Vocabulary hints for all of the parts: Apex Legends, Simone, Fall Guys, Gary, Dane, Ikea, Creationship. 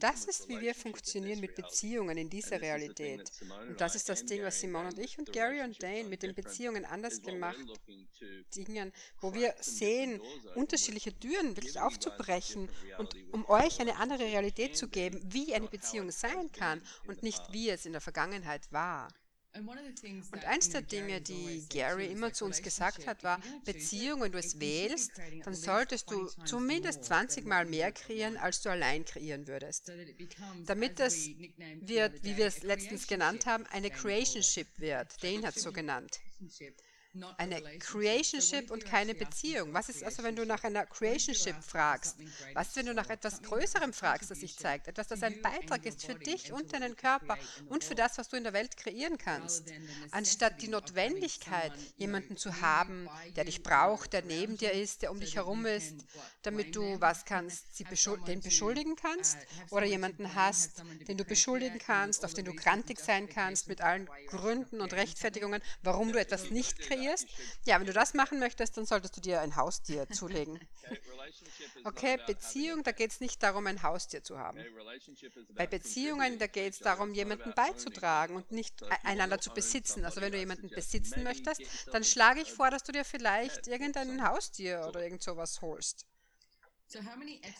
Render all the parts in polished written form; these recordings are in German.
Das ist, wie wir funktionieren mit Beziehungen in dieser Realität. Und das ist das Ding, was Simone und ich und Gary und Dane mit den Beziehungen anders gemacht haben, wo wir sehen, unterschiedliche Türen wirklich aufzubrechen und um euch eine andere Realität zu geben, wie eine Beziehung sein kann und nicht wie es in der Vergangenheit war. Und eins der Dinge, die Gary immer zu uns gesagt hat, war, Beziehung, wenn du es wählst, dann solltest du zumindest 20 Mal mehr kreieren, als du allein kreieren würdest. Damit es wird, wie wir es letztens genannt haben, eine Creationship wird. Dane hat es so genannt. Eine Creationship und keine Beziehung. Was ist also, wenn du nach einer Creationship fragst? Was ist, wenn du nach etwas Größerem fragst, das sich zeigt? Etwas, das ein Beitrag ist für dich und deinen Körper und für das, was du in der Welt kreieren kannst. Anstatt die Notwendigkeit, jemanden zu haben, der dich braucht, der neben dir ist, der um dich herum ist, damit du was kannst, den beschuldigen kannst oder jemanden hast, den du beschuldigen kannst, auf den du grantig sein kannst, mit allen Gründen und Rechtfertigungen, warum du etwas nicht kreierst. Ja, wenn du das machen möchtest, dann solltest du dir ein Haustier zulegen. Okay, Beziehung, da geht es nicht darum, ein Haustier zu haben. Bei Beziehungen, da geht es darum, jemanden beizutragen und nicht einander zu besitzen. Also wenn du jemanden besitzen möchtest, dann schlage ich vor, dass du dir vielleicht irgendein Haustier oder irgend sowas holst.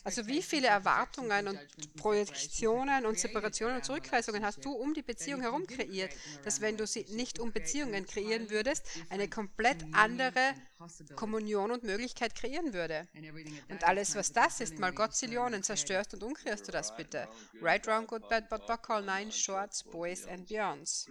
Also wie viele Erwartungen und Projektionen und Separationen und Zurückweisungen hast du um die Beziehung herum kreiert, dass wenn du sie nicht um Beziehungen kreieren würdest, eine komplett andere Kommunion und Möglichkeit kreieren würde. Und alles, was das ist, mal Gottzillionen, zerstörst und umkreierst du das bitte. Right, wrong, good, bad, but, buckle, nine, shorts, boys and beyonds.